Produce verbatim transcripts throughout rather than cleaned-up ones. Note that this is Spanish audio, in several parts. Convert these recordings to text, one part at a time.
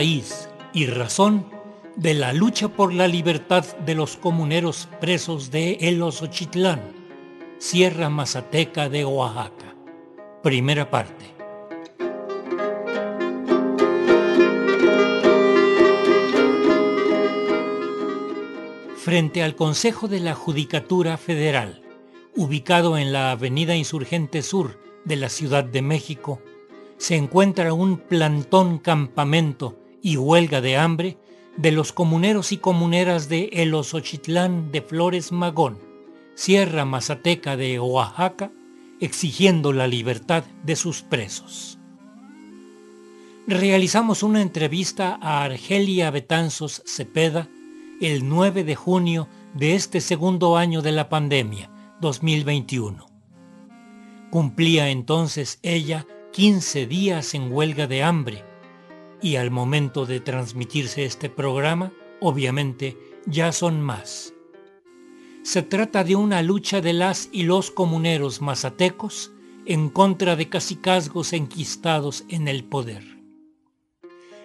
Raíz y Razón de la lucha por la libertad de los comuneros presos de Eloxochitlán, Sierra Mazateca de Oaxaca. Primera parte. Frente al Consejo de la Judicatura Federal, ubicado en la Avenida Insurgentes Sur de la Ciudad de México, se encuentra un plantón, campamento y huelga de hambre de los comuneros y comuneras de Eloxochitlán de Flores Magón, Sierra Mazateca de Oaxaca, exigiendo la libertad de sus presos. Realizamos una entrevista a Argelia Betanzos Cepeda el nueve de junio de este segundo año de la pandemia, dos mil veintiuno. Cumplía entonces ella quince días en huelga de hambre, y al momento de transmitirse este programa, obviamente, ya son más. Se trata de una lucha de las y los comuneros mazatecos en contra de cacicazgos enquistados en el poder.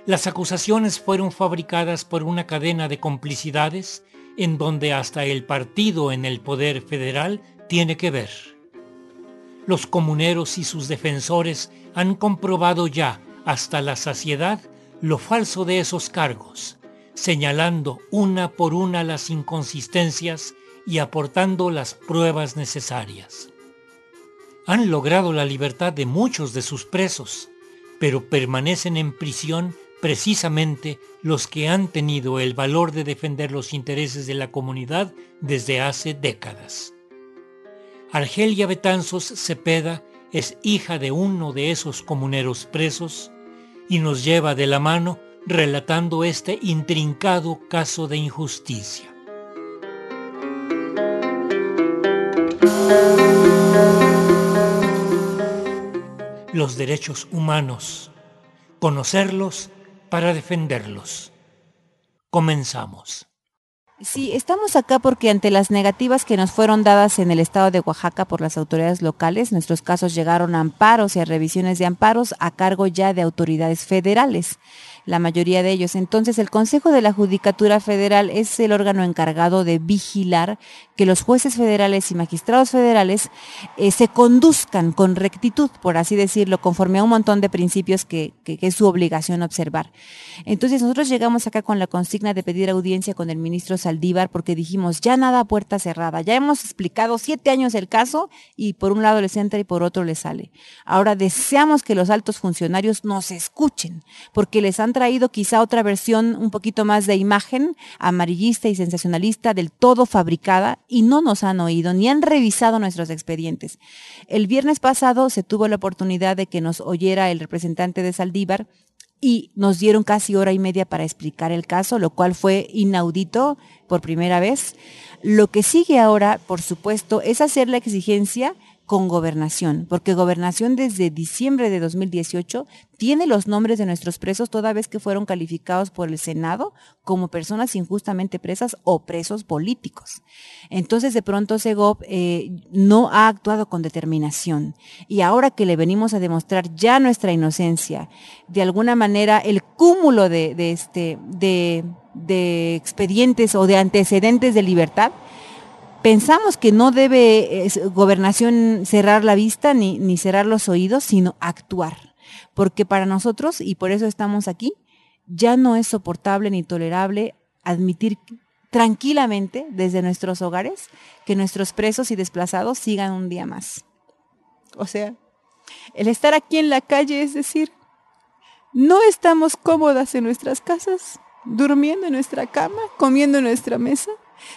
Las acusaciones fueron fabricadas por una cadena de complicidades en donde hasta el partido en el poder federal tiene que ver. Los comuneros y sus defensores han comprobado ya hasta la saciedad lo falso de esos cargos, señalando una por una las inconsistencias y aportando las pruebas necesarias. Han logrado la libertad de muchos de sus presos, pero permanecen en prisión precisamente los que han tenido el valor de defender los intereses de la comunidad desde hace décadas. Argelia Betanzos Cepeda es hija de uno de esos comuneros presos y nos lleva de la mano relatando este intrincado caso de injusticia. Los derechos humanos. Conocerlos para defenderlos. Comenzamos. Sí, estamos acá porque ante las negativas que nos fueron dadas en el estado de Oaxaca por las autoridades locales, nuestros casos llegaron a amparos y a revisiones de amparos a cargo ya de autoridades federales, la mayoría de ellos. Entonces, el Consejo de la Judicatura Federal es el órgano encargado de vigilar que los jueces federales y magistrados federales eh, se conduzcan con rectitud, por así decirlo, conforme a un montón de principios que, que, que es su obligación observar. Entonces, nosotros llegamos acá con la consigna de pedir audiencia con el ministro Saldívar porque dijimos, ya nada a puerta cerrada, ya hemos explicado siete años el caso y por un lado les entra y por otro les sale. Ahora deseamos que los altos funcionarios nos escuchen porque les han traído quizá otra versión un poquito más de imagen amarillista y sensacionalista del todo fabricada y no nos han oído ni han revisado nuestros expedientes. El viernes pasado se tuvo la oportunidad de que nos oyera el representante de Saldívar y nos dieron casi hora y media para explicar el caso, lo cual fue inaudito por primera vez. Lo que sigue ahora, por supuesto, es hacer la exigencia con Gobernación, porque Gobernación desde diciembre de dos mil dieciocho tiene los nombres de nuestros presos toda vez que fueron calificados por el Senado como personas injustamente presas o presos políticos. Entonces, de pronto, Segov eh, no ha actuado con determinación. Y ahora que le venimos a demostrar ya nuestra inocencia, de alguna manera el cúmulo de, de, este, de, de expedientes o de antecedentes de libertad, pensamos que no debe eh, Gobernación cerrar la vista ni, ni cerrar los oídos, sino actuar. Porque para nosotros, y por eso estamos aquí, ya no es soportable ni tolerable admitir tranquilamente desde nuestros hogares que nuestros presos y desplazados sigan un día más. O sea, el estar aquí en la calle, es decir, no estamos cómodas en nuestras casas, durmiendo en nuestra cama, comiendo en nuestra mesa,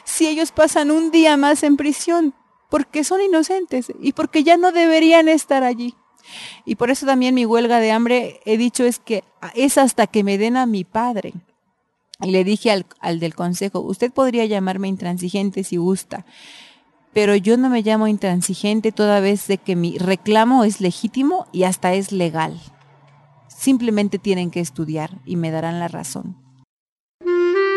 si ellos pasan un día más en prisión porque son inocentes y porque ya no deberían estar allí. Y por eso también mi huelga de hambre, he dicho, es que es hasta que me den a mi padre. Y le dije al, al del consejo, usted podría llamarme intransigente si gusta, pero yo no me llamo intransigente toda vez de que mi reclamo es legítimo y hasta es legal. Simplemente tienen que estudiar y me darán la razón. Thank you.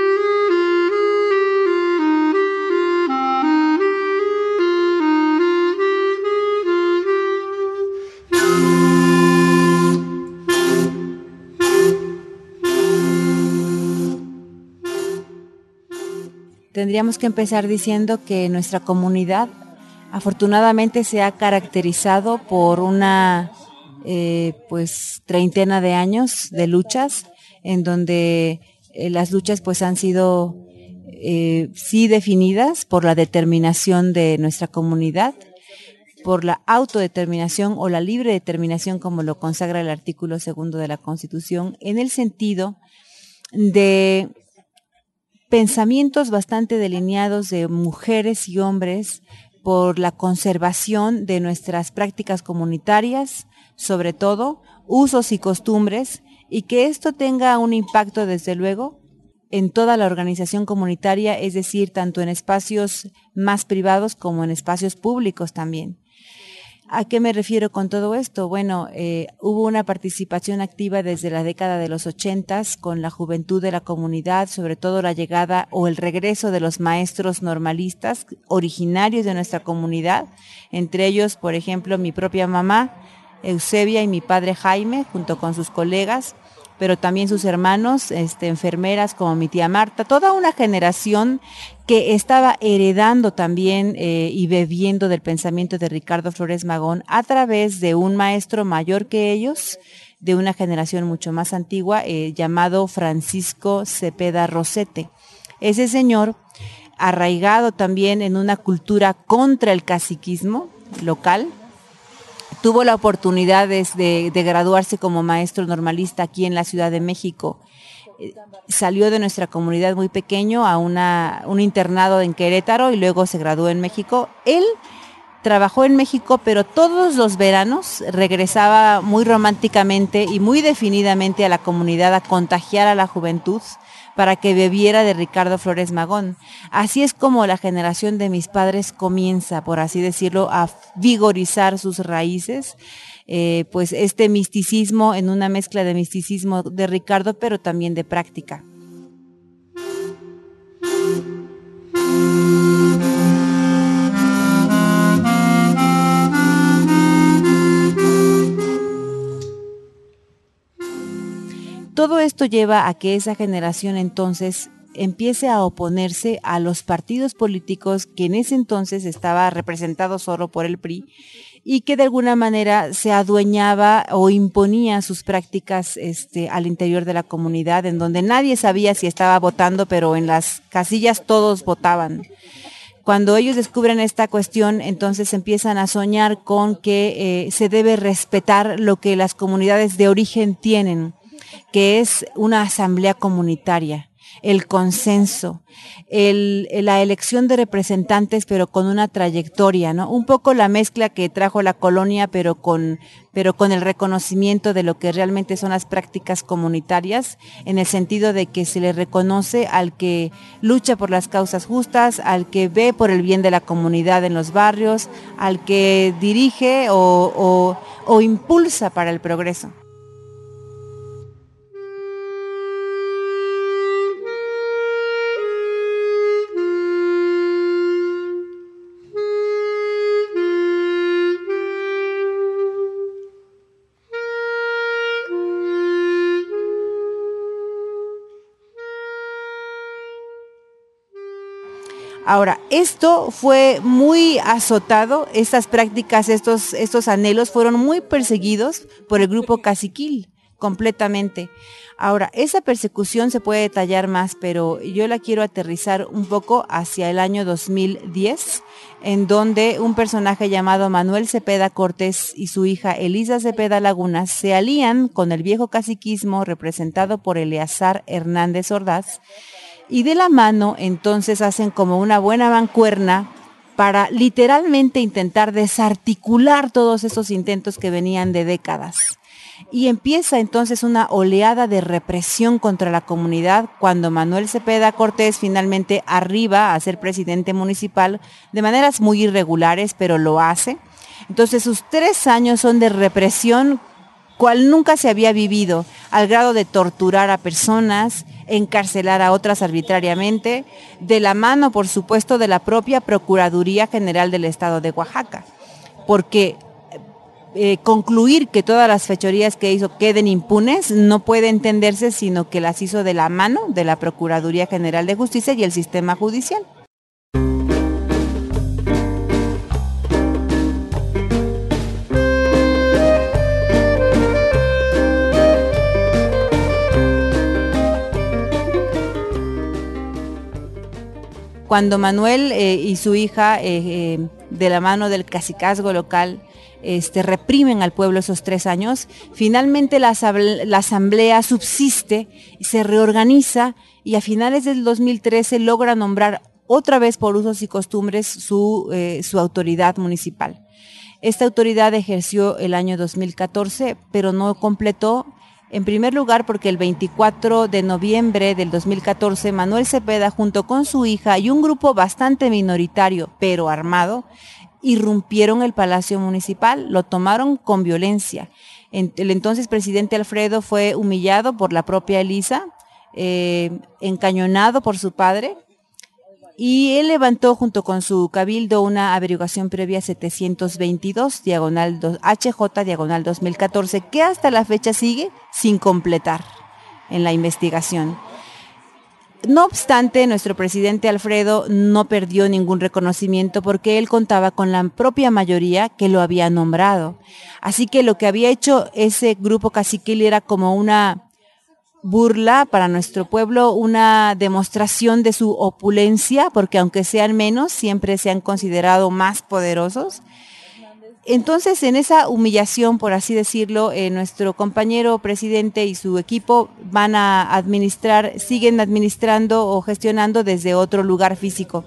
Tendríamos que empezar diciendo que nuestra comunidad afortunadamente se ha caracterizado por una eh, pues treintena de años de luchas, en donde eh, las luchas pues han sido eh, sí definidas por la determinación de nuestra comunidad, por la autodeterminación o la libre determinación, como lo consagra el artículo segundo de la Constitución, en el sentido de pensamientos bastante delineados de mujeres y hombres por la conservación de nuestras prácticas comunitarias, sobre todo usos y costumbres, y que esto tenga un impacto desde luego en toda la organización comunitaria, es decir, tanto en espacios más privados como en espacios públicos también. ¿A qué me refiero con todo esto? Bueno, eh, hubo una participación activa desde la década de los ochentas con la juventud de la comunidad, sobre todo la llegada o el regreso de los maestros normalistas originarios de nuestra comunidad, entre ellos, por ejemplo, mi propia mamá, Eusebia, y mi padre Jaime, junto con sus colegas, pero también sus hermanos, este, enfermeras como mi tía Marta, toda una generación que estaba heredando también eh, y bebiendo del pensamiento de Ricardo Flores Magón a través de un maestro mayor que ellos, de una generación mucho más antigua, eh, llamado Francisco Cepeda Rosete. Ese señor, arraigado también en una cultura contra el caciquismo local, tuvo la oportunidad de, de, de graduarse como maestro normalista aquí en la Ciudad de México. Eh, salió de nuestra comunidad muy pequeño a una, un internado en Querétaro y luego se graduó en México. Él trabajó en México, pero todos los veranos regresaba muy románticamente y muy definidamente a la comunidad a contagiar a la juventud para que bebiera de Ricardo Flores Magón. Así es como la generación de mis padres comienza, por así decirlo, a vigorizar sus raíces, eh, pues este misticismo en una mezcla de misticismo de Ricardo, pero también de práctica. Todo esto lleva a que esa generación entonces empiece a oponerse a los partidos políticos que en ese entonces estaba representado solo por el P R I y que de alguna manera se adueñaba o imponía sus prácticas este, al interior de la comunidad, en donde nadie sabía si estaba votando, pero en las casillas todos votaban. Cuando ellos descubren esta cuestión, entonces empiezan a soñar con que eh, se debe respetar lo que las comunidades de origen tienen, que es una asamblea comunitaria, el consenso, el, la elección de representantes, pero con una trayectoria, ¿no? Un poco la mezcla que trajo la colonia, pero con, pero con el reconocimiento de lo que realmente son las prácticas comunitarias, en el sentido de que se le reconoce al que lucha por las causas justas, al que ve por el bien de la comunidad en los barrios, al que dirige o, o, o impulsa para el progreso. Ahora, esto fue muy azotado, estas prácticas, estos, estos anhelos fueron muy perseguidos por el grupo caciquil, completamente. Ahora, esa persecución se puede detallar más, pero yo la quiero aterrizar un poco hacia el año dos mil diez, en donde un personaje llamado Manuel Cepeda Cortés y su hija Elisa Cepeda Laguna se alían con el viejo caciquismo representado por Eleazar Hernández Ordaz, y de la mano entonces hacen como una buena mancuerna para literalmente intentar desarticular todos esos intentos que venían de décadas. Y empieza entonces una oleada de represión contra la comunidad cuando Manuel Cepeda Cortés finalmente arriba a ser presidente municipal de maneras muy irregulares, pero lo hace. Entonces sus tres años son de represión cual nunca se había vivido, al grado de torturar a personas, encarcelar a otras arbitrariamente, de la mano, por supuesto, de la propia Procuraduría General del Estado de Oaxaca, porque eh, concluir que todas las fechorías que hizo queden impunes no puede entenderse, sino que las hizo de la mano de la Procuraduría General de Justicia y el sistema judicial. Cuando Manuel eh, y su hija, eh, eh, de la mano del cacicazgo local, este, reprimen al pueblo esos tres años, finalmente la, la asamblea subsiste, se reorganiza y a finales del dos mil trece logra nombrar otra vez por usos y costumbres su, eh, su autoridad municipal. Esta autoridad ejerció el año dos mil catorce, pero no completó. En primer lugar, porque el veinticuatro de noviembre del dos mil catorce, Manuel Cepeda, junto con su hija y un grupo bastante minoritario, pero armado, irrumpieron el Palacio Municipal, lo tomaron con violencia. El entonces presidente Alfredo fue humillado por la propia Elisa, eh, encañonado por su padre, y él levantó junto con su cabildo una averiguación previa setecientos veintidós, diagonal H J, diagonal dos mil catorce, que hasta la fecha sigue sin completar en la investigación. No obstante, nuestro presidente Alfredo no perdió ningún reconocimiento porque él contaba con la propia mayoría que lo había nombrado. Así que lo que había hecho ese grupo caciquil era como una burla para nuestro pueblo, una demostración de su opulencia, porque aunque sean menos, siempre se han considerado más poderosos. Entonces, en esa humillación, por así decirlo, eh, nuestro compañero presidente y su equipo van a administrar, siguen administrando o gestionando desde otro lugar físico.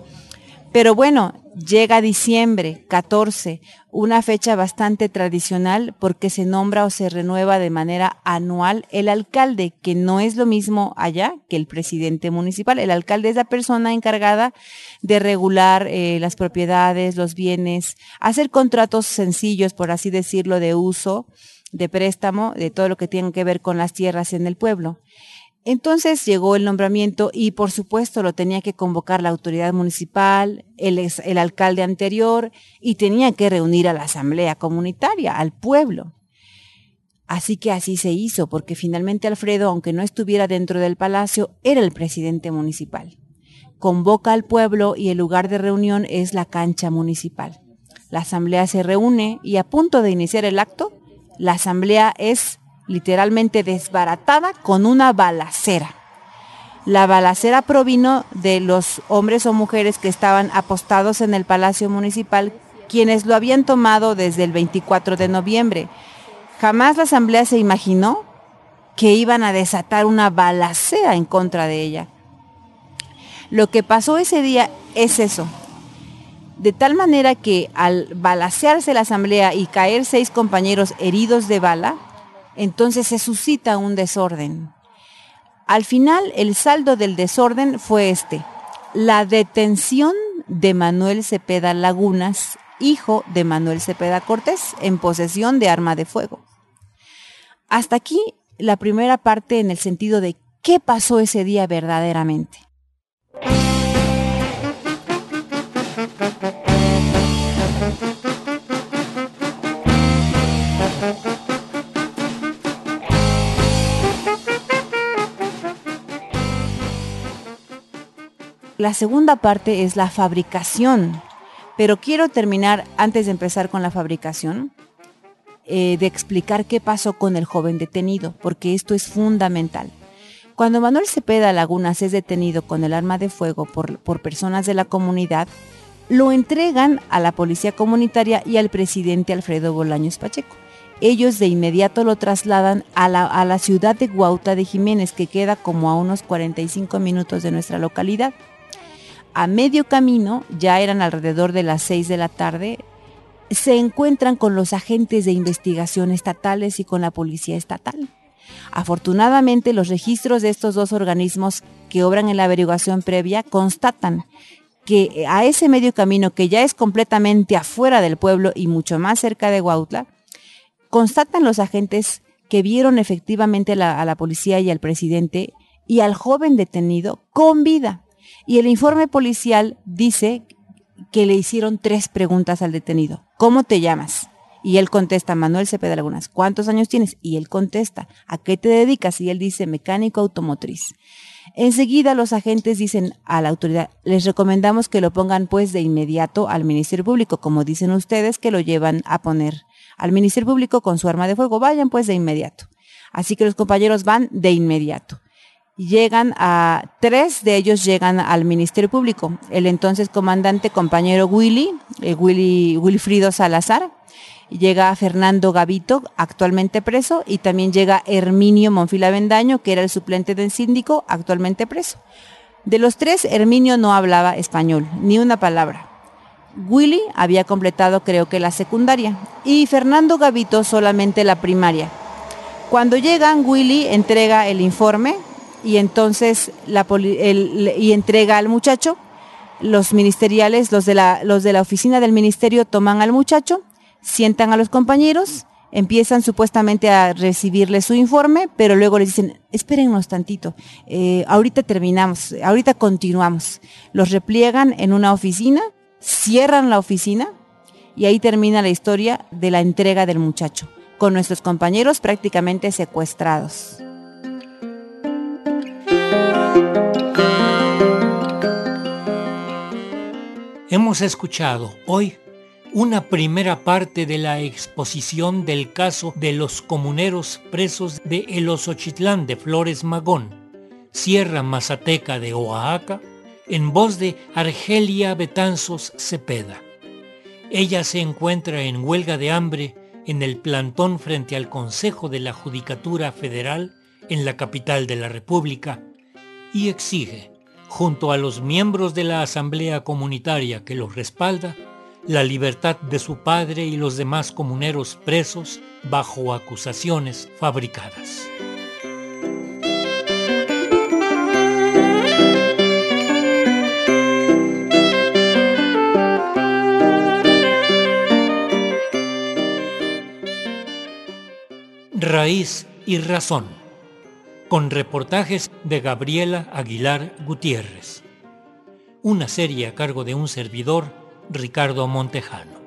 Pero bueno, llega diciembre catorce, una fecha bastante tradicional porque se nombra o se renueva de manera anual el alcalde, que no es lo mismo allá que el presidente municipal. El alcalde es la persona encargada de regular eh, las propiedades, los bienes, hacer contratos sencillos, por así decirlo, de uso, de préstamo, de todo lo que tiene que ver con las tierras en el pueblo. Entonces llegó el nombramiento y por supuesto lo tenía que convocar la autoridad municipal, el, ex, el alcalde anterior, y tenía que reunir a la asamblea comunitaria, al pueblo. Así que así se hizo, porque finalmente Alfredo, aunque no estuviera dentro del palacio, era el presidente municipal. Convoca al pueblo y el lugar de reunión es la cancha municipal. La asamblea se reúne y a punto de iniciar el acto, la asamblea es literalmente desbaratada con una balacera. La balacera provino de los hombres o mujeres que estaban apostados en el Palacio Municipal, quienes lo habían tomado desde el veinticuatro de noviembre. Jamás la asamblea se imaginó que iban a desatar una balacera en contra de ella. Lo que pasó ese día es eso. De tal manera que al balacearse la asamblea y caer seis compañeros heridos de bala, entonces se suscita un desorden. Al final, el saldo del desorden fue este: la detención de Manuel Cepeda Lagunas, hijo de Manuel Cepeda Cortés, en posesión de arma de fuego. Hasta aquí la primera parte en el sentido de qué pasó ese día verdaderamente. La segunda parte es la fabricación, pero quiero terminar, antes de empezar con la fabricación, eh, de explicar qué pasó con el joven detenido, porque esto es fundamental. Cuando Manuel Cepeda Lagunas es detenido con el arma de fuego por, por personas de la comunidad, lo entregan a la policía comunitaria y al presidente Alfredo Bolaños Pacheco. Ellos de inmediato lo trasladan a la, a la ciudad de Huautla de Jiménez, que queda como a unos cuarenta y cinco minutos de nuestra localidad. A medio camino, ya eran alrededor de las seis de la tarde, se encuentran con los agentes de investigación estatales y con la policía estatal. Afortunadamente, los registros de estos dos organismos que obran en la averiguación previa constatan que a ese medio camino, que ya es completamente afuera del pueblo y mucho más cerca de Huautla, constatan los agentes que vieron efectivamente la, a la policía y al presidente y al joven detenido con vida. Y el informe policial dice que le hicieron tres preguntas al detenido. ¿Cómo te llamas? Y él contesta, Manuel Cepeda Lagunas, ¿cuántos años tienes? Y él contesta, ¿a qué te dedicas? Y él dice, mecánico automotriz. Enseguida los agentes dicen a la autoridad, les recomendamos que lo pongan pues de inmediato al Ministerio Público, como dicen ustedes que lo llevan a poner al Ministerio Público con su arma de fuego, vayan pues de inmediato. Así que los compañeros van de inmediato. Llegan a, tres de ellos llegan al Ministerio Público, el entonces comandante compañero Willy, eh, Willy Wilfrido Salazar, llega Fernando Gavito, actualmente preso, y también llega Herminio Monfilavendaño, que era el suplente del síndico, actualmente preso. De los tres, Herminio no hablaba español, ni una palabra. Willy había completado creo que la secundaria y Fernando Gavito solamente la primaria. Cuando llegan, Willy entrega el informe y entonces la poli- el, y entrega al muchacho. Los ministeriales, los de la, los de la oficina del ministerio toman al muchacho, sientan a los compañeros, empiezan supuestamente a recibirle su informe, pero luego les dicen, espérennos tantito, eh, ahorita terminamos, ahorita continuamos. Los repliegan en una oficina, cierran la oficina y ahí termina la historia de la entrega del muchacho, con nuestros compañeros prácticamente secuestrados. Hemos escuchado hoy una primera parte de la exposición del caso de los comuneros presos de Eloxochitlán de Flores Magón, Sierra Mazateca de Oaxaca, en voz de Argelia Betanzos Cepeda. Ella se encuentra en huelga de hambre en el plantón frente al Consejo de la Judicatura Federal en la capital de la República y exige, junto a los miembros de la Asamblea Comunitaria que los respalda, la libertad de su padre y los demás comuneros presos bajo acusaciones fabricadas. Raíz y Razón, con reportajes de Gabriela Aguilar Gutiérrez. Una serie a cargo de un servidor, Ricardo Montejano.